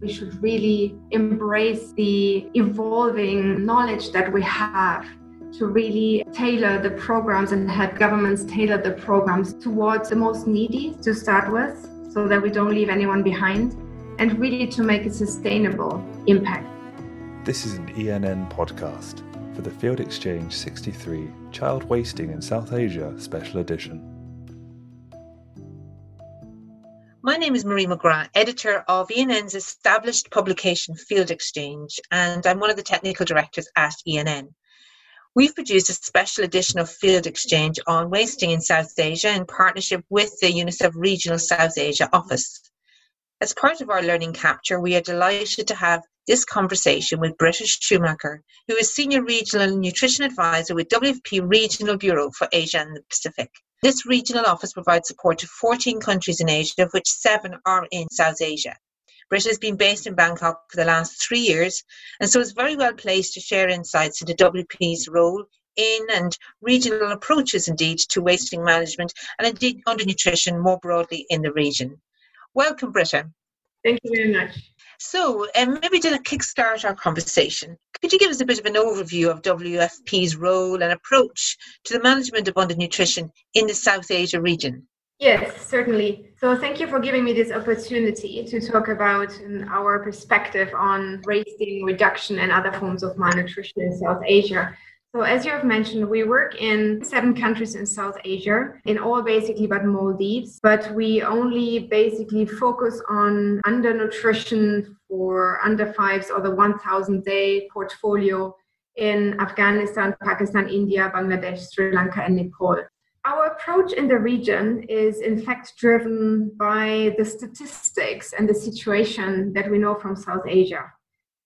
We should really embrace the evolving knowledge that we have to really tailor the programs and have governments tailor the programs towards the most needy to start with, so that we don't leave anyone behind, and really to make a sustainable impact. This is an ENN podcast for the Field Exchange 63 Child Wasting in South Asia Special Edition. My name is Marie McGrath, editor of ENN's established publication Field Exchange, and I'm one of the technical directors at ENN. We've produced a special edition of Field Exchange on wasting in South Asia in partnership with the UNICEF Regional South Asia Office. As part of our learning capture, we are delighted to have this conversation with British Schumacher, who is Senior Regional Nutrition Advisor with WFP Regional Bureau for Asia and the Pacific. This regional office provides support to 14 countries in Asia, of which 7 are in South Asia. Britta has been based in Bangkok for the last 3 years and so is very well placed to share insights into WP's role in and regional approaches indeed to wasting management and indeed undernutrition more broadly in the region. Welcome, Britta. Thank you very much. So maybe to kickstart our conversation, could you give us a bit of an overview of WFP's role and approach to the management of undernutrition in the South Asia region? Yes, certainly. So thank you for giving me this opportunity to talk about our perspective on wasting reduction and other forms of malnutrition in South Asia. So as you have mentioned, we work in 7 countries in South Asia, in all basically but Maldives, but we only basically focus on undernutrition for under 5s or the 1,000-day portfolio in Afghanistan, Pakistan, India, Bangladesh, Sri Lanka and Nepal. Our approach in the region is in fact driven by the statistics and the situation that we know from South Asia.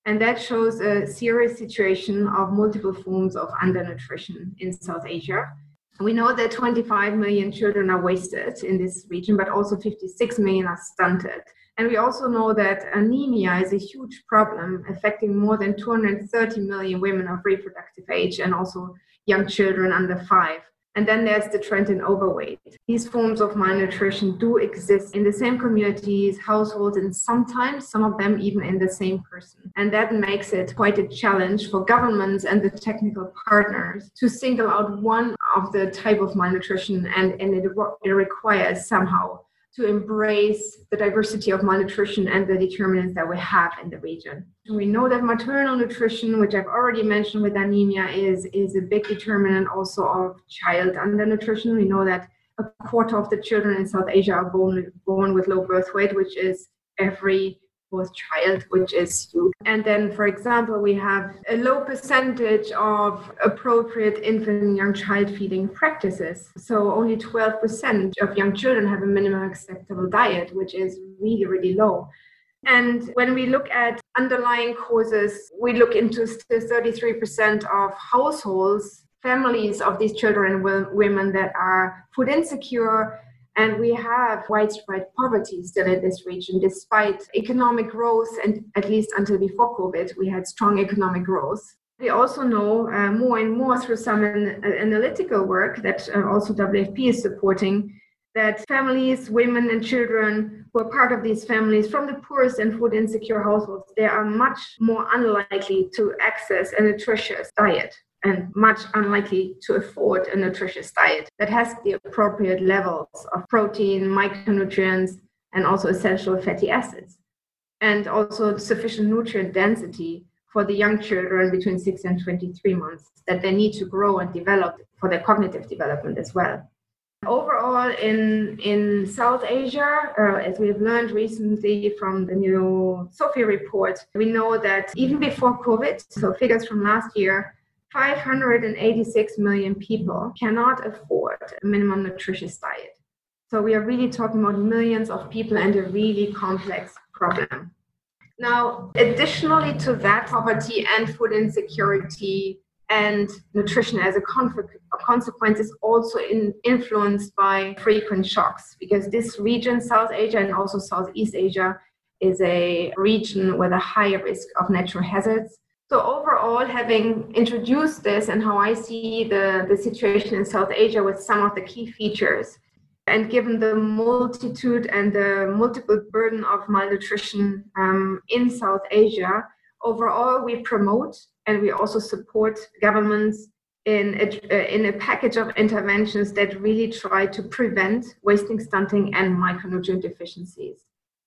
And that shows a serious situation of multiple forms of undernutrition in South Asia. We know that 25 million children are wasted in this region, but also 56 million are stunted. And we also know that anemia is a huge problem affecting more than 230 million women of reproductive age and also young children under 5. And then there's the trend in overweight. These forms of malnutrition do exist in the same communities, households, and sometimes some of them even in the same person. And that makes it quite a challenge for governments and the technical partners to single out one of the type of malnutrition, and it requires somehow to embrace the diversity of malnutrition and the determinants that we have in the region. We know that maternal nutrition, which I've already mentioned with anemia, is a big determinant also of child undernutrition. We know that a quarter of the children in South Asia are born with low birth weight, which is every fourth child, which is huge. And then, for example, we have a low percentage of appropriate infant and young child feeding practices. So only 12% of young children have a minimum acceptable diet, which is really, really low. And when we look at underlying causes, we look into 33% of households, families of these children and women that are food insecure. And we have widespread poverty still in this region, despite economic growth, and at least until before COVID, we had strong economic growth. We also know more and more through some analytical work that also WFP is supporting, that families, women and children who are part of these families from the poorest and food insecure households, they are much more unlikely to access a nutritious diet and much unlikely to afford a nutritious diet that has the appropriate levels of protein, micronutrients, and also essential fatty acids, and also sufficient nutrient density for the young children between 6 and 23 months that they need to grow and develop for their cognitive development as well. Overall, in South Asia, as we've learned recently from the new SOFI report, we know that even before COVID, so figures from last year, 586 million people cannot afford a minimum nutritious diet. So we are really talking about millions of people and a really complex problem. Now, additionally to that, poverty and food insecurity and nutrition as a consequence is also influenced by frequent shocks, because this region, South Asia and also Southeast Asia, is a region with a high risk of natural hazards. So overall, having introduced this and how I see the situation in South Asia with some of the key features, And given the multitude and the multiple burden of malnutrition in South Asia, overall we promote and we also support governments in a package of interventions that really try to prevent wasting, stunting and micronutrient deficiencies.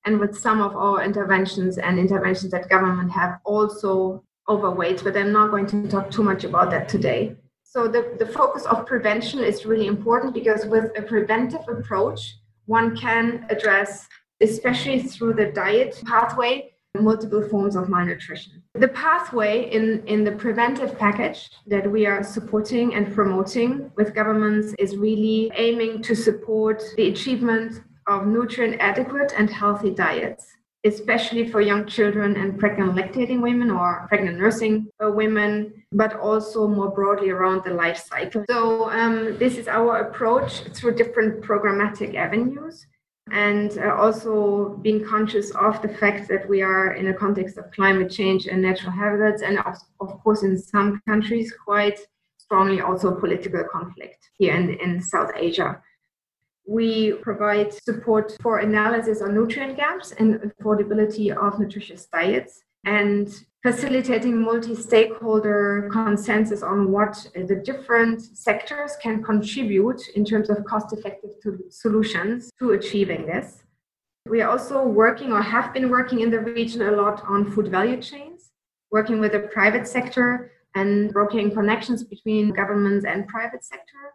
And with some of our interventions and interventions that government have also overweight, but I'm not going to talk too much about that today. So the focus of prevention is really important, because with a preventive approach, one can address, especially through the diet pathway, multiple forms of malnutrition. The pathway in the preventive package that we are supporting and promoting with governments is really aiming to support the achievement of nutrient adequate and healthy diets, especially for young children and pregnant lactating women or pregnant nursing women, but also more broadly around the life cycle. So this is our approach through different programmatic avenues, and also being conscious of the fact that we are in a context of climate change and natural hazards, and of course in some countries quite strongly also political conflict here in South Asia. We provide support for analysis on nutrient gaps and affordability of nutritious diets, and facilitating multi-stakeholder consensus on what the different sectors can contribute in terms of cost-effective solutions to achieving this. We are also working, or have been working in the region a lot, on food value chains, working with the private sector and brokering connections between governments and private sector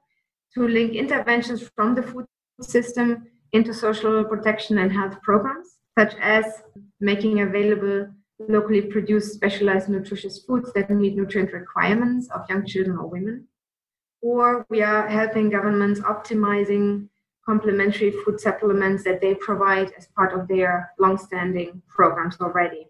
to link interventions from the food system into social protection and health programs, such as making available locally produced specialized nutritious foods that meet nutrient requirements of young children or women. Or we are helping governments optimizing complementary food supplements that they provide as part of their long-standing programs already.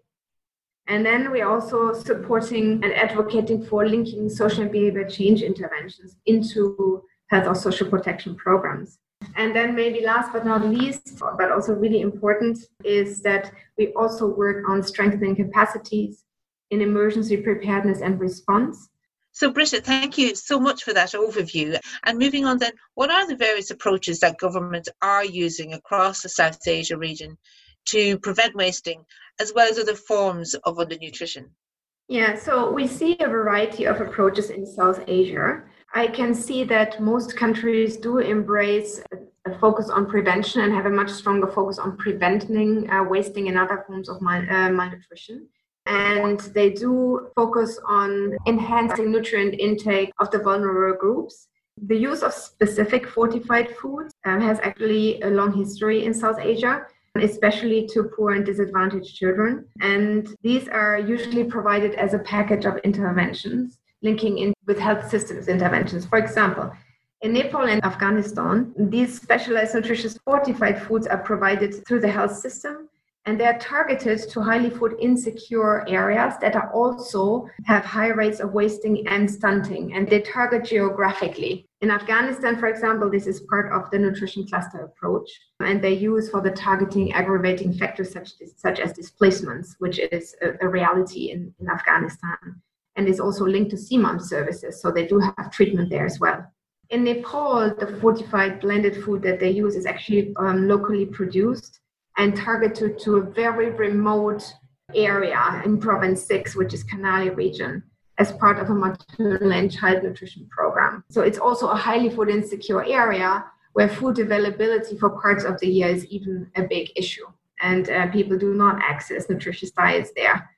And then we're also supporting and advocating for linking social and behavior change interventions into health or social protection programs. And then maybe last but not least, but also really important, is that we also work on strengthening capacities in emergency preparedness and response. So Britta, thank you so much for that overview. And moving on then, what are the various approaches that governments are using across the South Asia region to prevent wasting, as well as other forms of undernutrition? Yeah, so we see a variety of approaches in South Asia. I can see that most countries do embrace a focus on prevention and have a much stronger focus on preventing wasting and other forms of malnutrition. And they do focus on enhancing nutrient intake of the vulnerable groups. The use of specific fortified foods has actually a long history in South Asia, especially to poor and disadvantaged children. And these are usually provided as a package of interventions, linking in with health systems interventions. For example, in Nepal and Afghanistan, these specialized nutritious fortified foods are provided through the health system, and they are targeted to highly food insecure areas that are also have high rates of wasting and stunting, and they target geographically. In Afghanistan, for example, this is part of the nutrition cluster approach, and they use for the targeting aggravating factors such as displacements, which is a reality in Afghanistan. And is also linked to CMAM services, so they do have treatment there as well. In Nepal, the fortified blended food that they use is actually locally produced and targeted to a very remote area in Province 6, which is Kanali region, as part of a maternal and child nutrition program. So it's also a highly food insecure area where food availability for parts of the year is even a big issue, and people do not access nutritious diets there.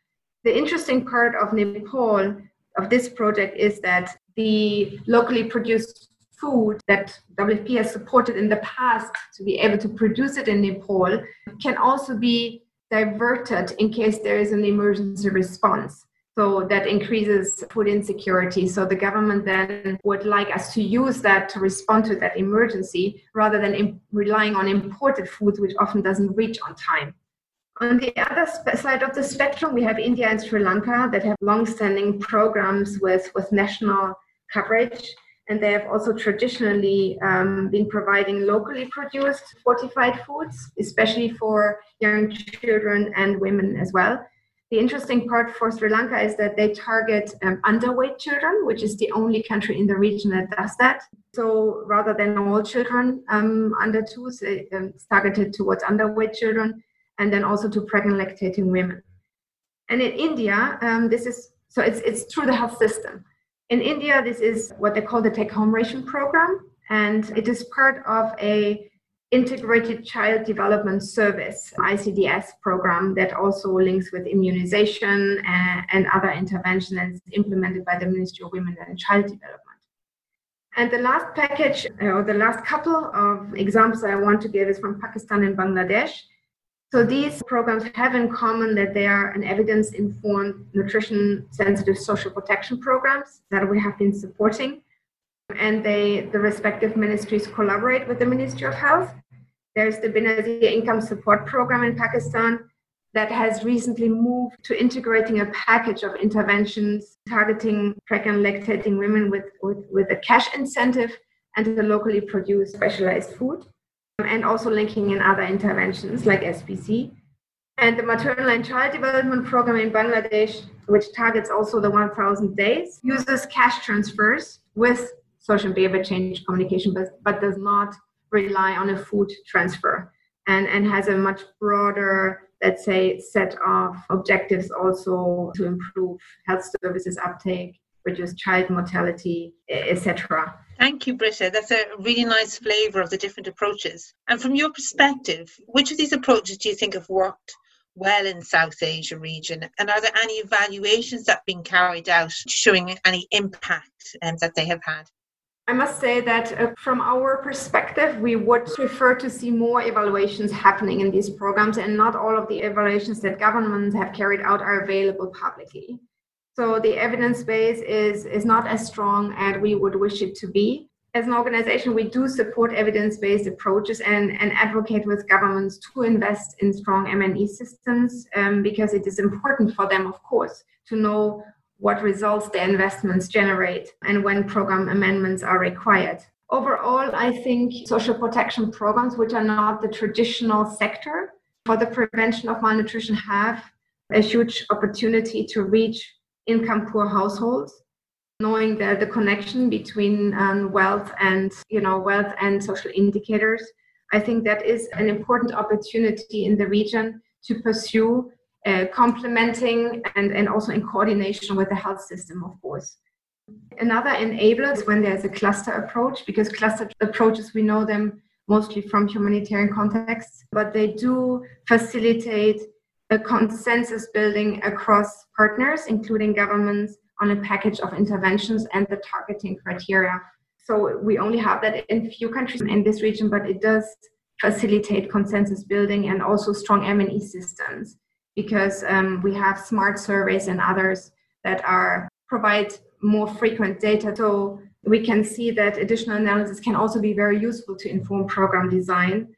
The interesting part of Nepal, of this project, is that the locally produced food that WFP has supported in the past to be able to produce it in Nepal can also be diverted in case there is an emergency response. So that increases food insecurity. So the government then would like us to use that to respond to that emergency rather than relying on imported food, which often doesn't reach on time. On the other side of the spectrum, we have India and Sri Lanka that have long-standing programs with national coverage, and they have also traditionally been providing locally produced fortified foods, especially for young children and women as well. The interesting part for Sri Lanka is that they target underweight children, which is the only country in the region that does that. So rather than all children under 2, it's targeted towards underweight children, and then also to pregnant lactating women. And in India, it's through the health system. In India, this is what they call the take-home ration program, and it is part of a Integrated Child Development Service, ICDS program, that also links with immunization and other interventions implemented by the Ministry of Women and Child Development. And the last package, or the last couple of examples I want to give, is from Pakistan and Bangladesh. So these programs have in common that they are an evidence-informed, nutrition-sensitive social protection programs that we have been supporting. And the respective ministries collaborate with the Ministry of Health. There's the Benazir Income Support Program in Pakistan that has recently moved to integrating a package of interventions targeting pregnant lactating women with a cash incentive and the locally produced specialized food, and also linking in other interventions like SPC. And the Maternal and Child Development Program in Bangladesh, which targets also the 1,000 days, uses cash transfers with social behavior change communication, but does not rely on a food transfer, and has a much broader, let's say, set of objectives also to improve health services uptake, reduce child mortality, etc. Thank you, Britta. That's a really nice flavour of the different approaches. And from your perspective, which of these approaches do you think have worked well in South Asia region, and are there any evaluations that have been carried out showing any impact that they have had? I must say that from our perspective, we would prefer to see more evaluations happening in these programs, and not all of the evaluations that governments have carried out are available publicly. So the evidence base is not as strong as we would wish it to be. As an organization, we do support evidence-based approaches and advocate with governments to invest in strong M&E systems because it is important for them, of course, to know what results their investments generate and when program amendments are required. Overall, I think social protection programs, which are not the traditional sector for the prevention of malnutrition, have a huge opportunity to reach income-poor households, knowing that the connection between wealth and wealth and social indicators. I think that is an important opportunity in the region to pursue, complementing and also in coordination with the health system, of course. Another enabler is when there's a cluster approach, because cluster approaches, we know them mostly from humanitarian contexts, but they do facilitate a consensus building across partners, including governments, on a package of interventions and the targeting criteria. So we only have that in few countries in this region, but it does facilitate consensus building and also strong M&E systems, because we have smart surveys and others that provide more frequent data. So we can see that additional analysis can also be very useful to inform program design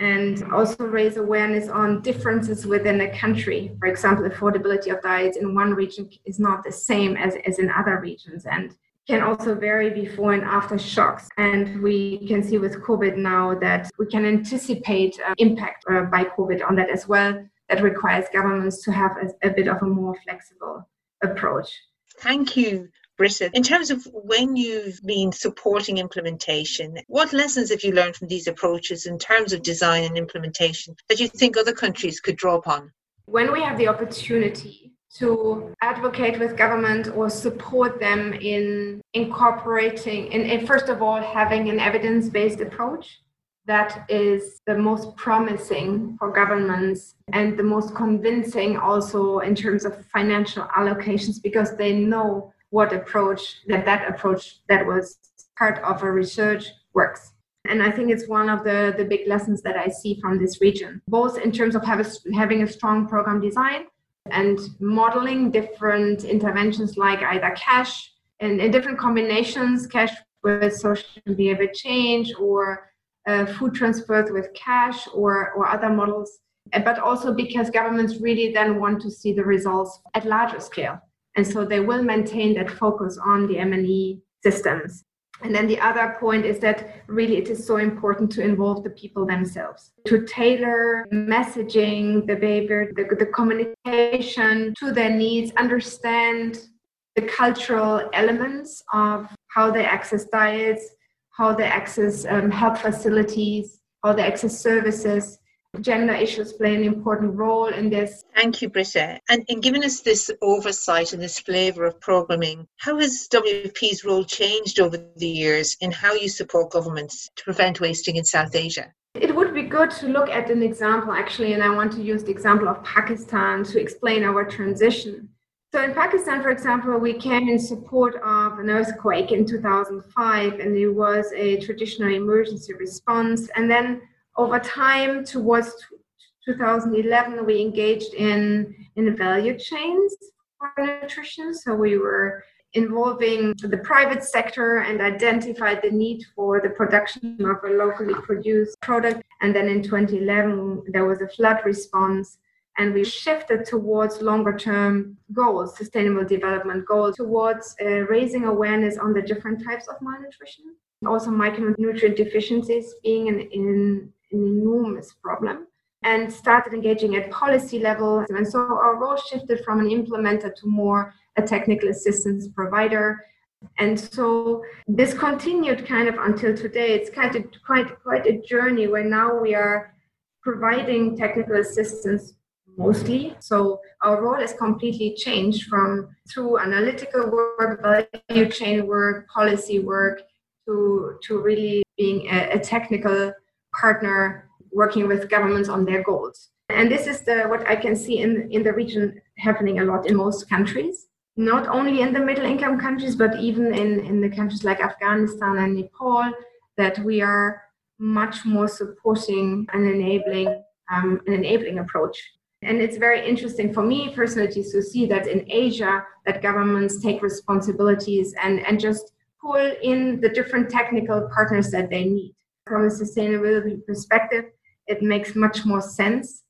and also raise awareness on differences within a country. For example, affordability of diets in one region is not the same as in other regions, and can also vary before and after shocks. And we can see with COVID now that we can anticipate impact by COVID on that as well. That requires governments to have a bit of a more flexible approach. Thank you, Britta. In terms of when you've been supporting implementation, what lessons have you learned from these approaches in terms of design and implementation that you think other countries could draw upon? When we have the opportunity to advocate with government or support them in incorporating, in first of all, having an evidence-based approach, that is the most promising for governments and the most convincing also in terms of financial allocations, because they know what approach that was part of a research works. And I think it's one of the big lessons that I see from this region, both in terms of having a strong program design and modeling different interventions like either cash and in different combinations, cash with social behavior change or food transfers with cash or other models, but also because governments really then want to see the results at larger scale. And so they will maintain that focus on the M&E systems. And then the other point is that really it is so important to involve the people themselves, to tailor messaging, the behavior, the communication to their needs, understand the cultural elements of how they access diets, how they access health facilities, how they access services. Gender issues play an important role in this. Thank you, Britta. And in giving us this oversight and this flavour of programming, how has WFP's role changed over the years in how you support governments to prevent wasting in South Asia? It would be good to look at an example, actually, and I want to use the example of Pakistan to explain our transition. So in Pakistan, for example, we came in support of an earthquake in 2005, and it was a traditional emergency response. And then over time, towards 2011, we engaged in value chains for nutrition. So we were involving the private sector and identified the need for the production of a locally produced product. And then in 2011, there was a flood response. And we shifted towards longer-term goals, sustainable development goals, towards raising awareness on the different types of malnutrition. Also, micronutrient deficiencies being an enormous problem, and started engaging at policy level. And so our role shifted from an implementer to more a technical assistance provider. And so this continued kind of until today. It's kind of quite a journey where now we are providing technical assistance mostly. So our role has completely changed from through analytical work, value chain work, policy work, to really being a technical partner working with governments on their goals. And this is what I can see in the region happening a lot in most countries, not only in the middle-income countries, but even in the countries like Afghanistan and Nepal, that we are much more supporting and enabling approach. And it's very interesting for me personally to see that in Asia, that governments take responsibilities and just pull in the different technical partners that they need. From a sustainability perspective, it makes much more sense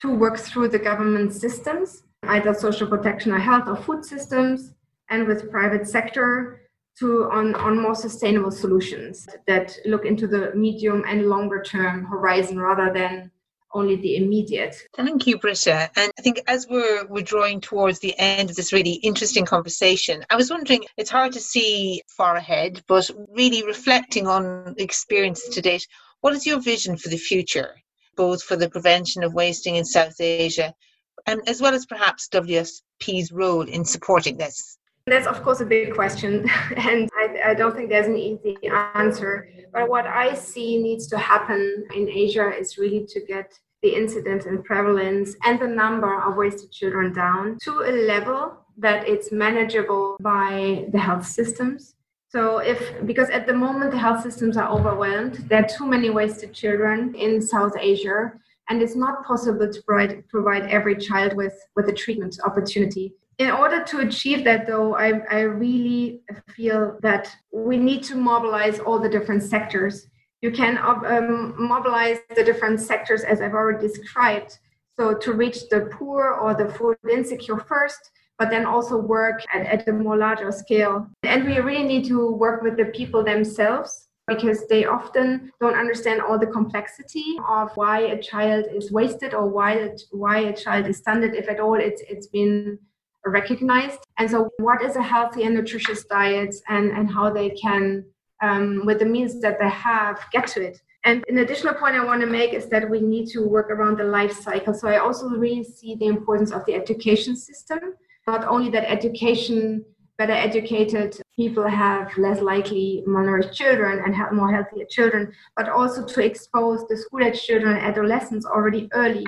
to work through the government systems, either social protection or health or food systems, and with private sector on more sustainable solutions that look into the medium and longer term horizon rather than only the immediate. Thank you, Britta. And I think as we're drawing towards the end of this really interesting conversation, I was wondering, it's hard to see far ahead, but really reflecting on experiences to date, what is your vision for the future, both for the prevention of wasting in South Asia, and as well as perhaps WFP's role in supporting this? That's, of course, a big question, and I don't think there's an easy answer. But what I see needs to happen in Asia is really to get the incidence and prevalence and the number of wasted children down to a level that it's manageable by the health systems. So because at the moment the health systems are overwhelmed, there are too many wasted children in South Asia, and it's not possible to provide every child with a treatment opportunity. In order to achieve that, though, I really feel that we need to mobilize all the different sectors. You can mobilize the different sectors, as I've already described, so to reach the poor or the food insecure first, but then also work at a more larger scale. And we really need to work with the people themselves, because they often don't understand all the complexity of why a child is wasted or why a child is stunted, if at all it's been recognized. And so what is a healthy and nutritious diet, and how they can, with the means that they have, get to it. And an additional point I want to make is that we need to work around the life cycle. So I also really see the importance of the education system. Not only that better educated people have less likely malnourished children and have more healthier children, but also to expose the school-age children and adolescents already early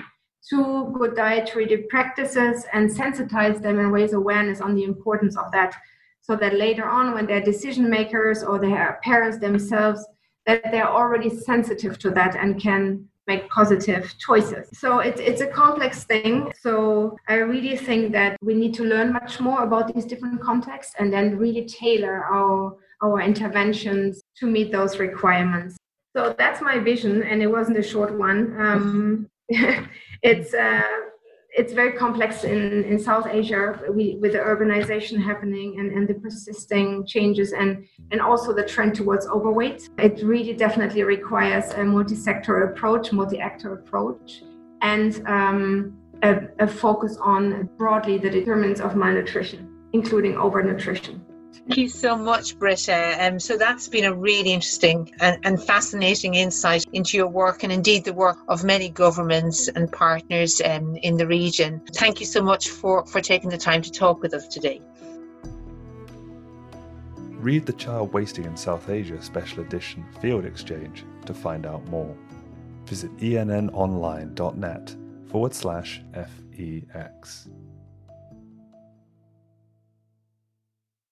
to good dietary practices and sensitize them and raise awareness on the importance of that, so that later on when they're decision makers or their parents themselves, that they're already sensitive to that and can make positive choices. So it's a complex thing. So I really think that we need to learn much more about these different contexts and then really tailor our interventions to meet those requirements. So that's my vision, and it wasn't a short one. It's it's very complex in South Asia with the urbanization happening and the persisting changes and also the trend towards overweight. It really definitely requires a multi-sector approach, multi-actor approach, and a focus on broadly the determinants of malnutrition, including overnutrition. Thank you so much, Britta. So that's been a really interesting and fascinating insight into your work and indeed the work of many governments and partners in the region. Thank you so much for taking the time to talk with us today. Read the Child Wasting in South Asia Special Edition Field Exchange to find out more. Visit ennonline.net/FEX.